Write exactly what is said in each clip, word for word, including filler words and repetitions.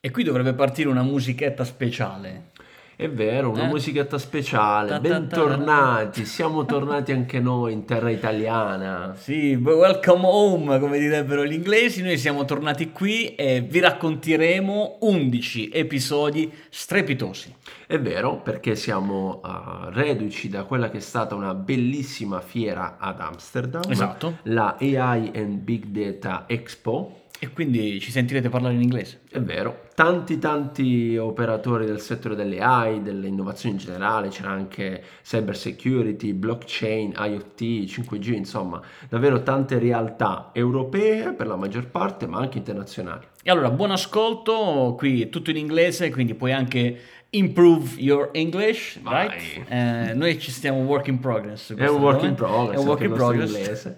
E qui dovrebbe partire una musichetta speciale. È vero, una eh? musichetta speciale. Ta ta ta. Bentornati, siamo tornati anche noi in terra italiana. Sì, welcome home, come direbbero gli inglesi. Noi siamo tornati qui e vi racconteremo undici episodi strepitosi. È vero, perché siamo uh, reduci da quella che è stata una bellissima fiera ad Amsterdam. Esatto. La A I and Big Data Expo. E quindi ci sentirete parlare in inglese. È vero, tanti tanti operatori del settore delle A I, delle innovazioni in generale, c'era anche cyber security, blockchain, IoT, cinque G, insomma, davvero tante realtà europee per la maggior parte, ma anche internazionali. E allora, buon ascolto, qui è tutto in inglese, quindi puoi anche improve your English, vai. Right? Eh, noi ci stiamo work in progress. È un work in progress, è un work in progress.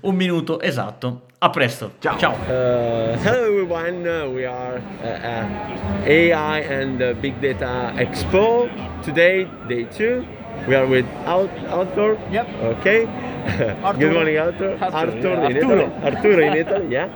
Un minuto, esatto. A presto. Ciao. Ciao. Uh, hello everyone. Uh, we are uh, at A I and uh, Big Data Expo today, day two. We are with Out Arturo. Yep. Okay. Arturo. Good morning, Arturo. Arturo. Arturo. Arturo in Italy. Yeah.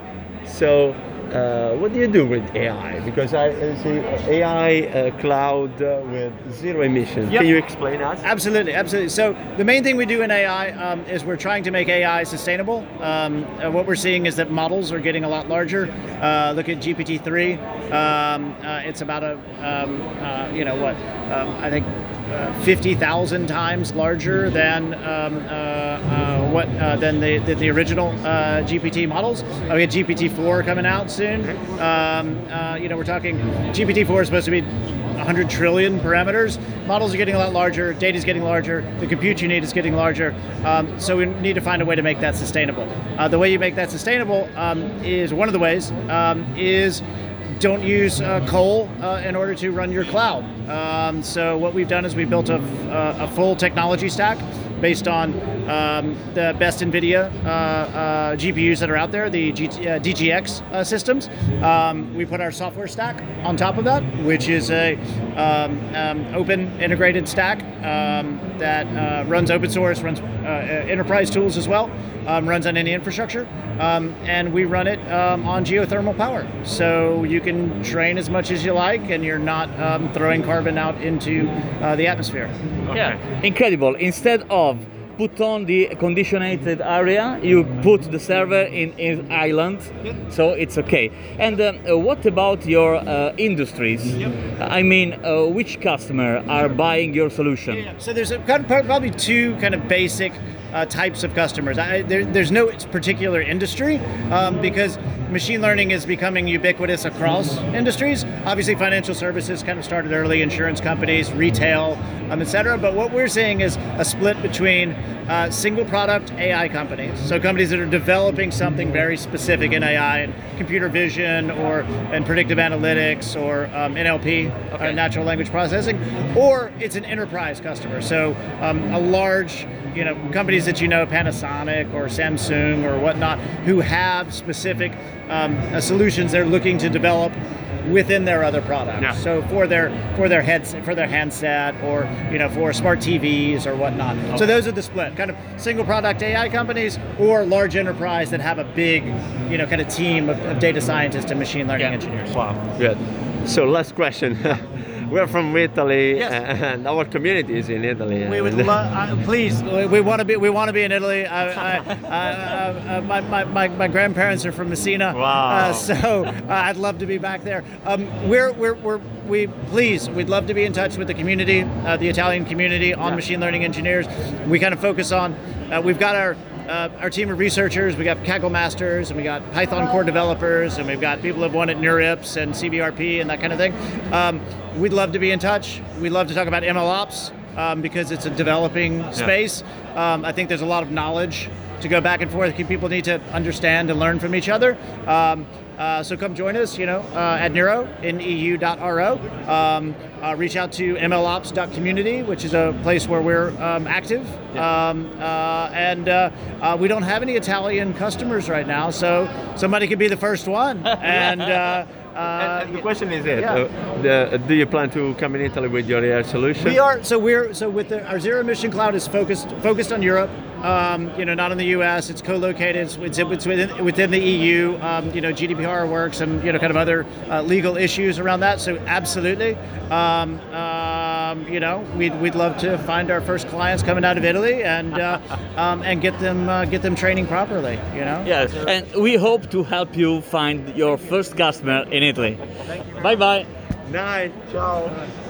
So, uh, what do you do with A I? Because I see A I uh, cloud uh, with zero emissions. Yep. Can you explain us? Absolutely, absolutely. So the main thing we do in A I um, is we're trying to make A I sustainable. Um, and what we're seeing is that models are getting a lot larger. Uh, look at G P T three. Um, uh, it's about a um, uh, you know what um, I think uh, fifty thousand times larger than um, uh, uh, what uh, than the the, the original uh, G P T models. Uh, we got G P T four coming out soon. Um, uh, you know, we're talking G P T four is supposed to be one hundred trillion parameters. Models are getting a lot larger, data is getting larger, the compute you need is getting larger. Um, so we need to find a way to make that sustainable. Uh, the way you make that sustainable um, is one of the ways um, is don't use uh, coal uh, in order to run your cloud. Um, so what we've done is we built a, a, a full technology stack based on um, the best NVIDIA uh, uh, G P Us that are out there, the G- uh, D G X uh, systems. Um, we put our software stack on top of that, which is a um, um, open integrated stack um, that uh, runs open source, runs uh, enterprise tools as well, um, runs on any infrastructure, um, and we run it um, on geothermal power. So you can train as much as you like, and you're not um, throwing carbon out into uh, the atmosphere. Okay. Yeah, incredible. Instead of put on the conditionated area, you put the server in an island, yep. So it's okay. And um, uh, what about your uh, industries? Yep. I mean, uh, which customer are buying your solution? Yeah, yeah. So there's a, probably two kind of basic uh, types of customers. I, there, there's no particular industry um, because machine learning is becoming ubiquitous across industries. Obviously, financial services kind of started early, insurance companies, retail, um, et cetera. But what we're seeing is a split between uh, single product A I companies. So companies that are developing something very specific in A I, and computer vision or in predictive analytics or um, N L P, okay. Or natural language processing, or it's an enterprise customer. So um, a large, you know, companies that you know, Panasonic or Samsung or whatnot, who have specific Um, uh, solutions they're looking to develop within their other products. Yeah. So for their for their heads for their handset or you know for smart T Vs or whatnot. Okay. So those are the split, kind of single product A I companies or large enterprise that have a big you know kind of team of, of data scientists and machine learning yeah. engineers. Wow, good. So last question. We're from Italy, yes. And our community is in Italy. We would lo- uh, please. We, we want to be. We want to be in Italy. I, I, I, I, I, my, my my grandparents are from Messina. Wow. Uh, so uh, I'd love to be back there. Um, we're we're we're we please. We'd love to be in touch with the community, uh, the Italian community on yeah. machine learning engineers. We kind of focus on. Uh, we've got our. Uh, our team of researchers, we got Kaggle masters, and we got Python core developers, and we've got people who've won at NeurIPS and C B R P and that kind of thing. Um, we'd love to be in touch. We'd love to talk about MLOps um, because it's a developing yeah. space. Um, I think there's a lot of knowledge to go back and forth. People need to understand and learn from each other. Um, Uh, so come join us, you know, uh, at Neuro, N E U dot R O. Um, uh, reach out to M L Ops dot community, which is a place where we're um, active. Yeah. Um, uh, and uh, uh, we don't have any Italian customers right now, so somebody could be the first one. And uh, Uh, and the question is it, yeah. uh, the, do you plan to come in Italy with your A I solution? We are, so we're, so with the, our zero emission cloud is focused focused on Europe, um, you know, not in the U S, it's co-located, it's, it's within, within the E U, um, you know, G D P R works and, you know, kind of other uh, legal issues around that, so absolutely. Um, um, you know, we'd, we'd love to find our first clients coming out of Italy and uh, um, and get them uh, get them training properly, you know? Yes, so, and we hope to help you find your first customer in Italy. Bye bye. Night. Ciao.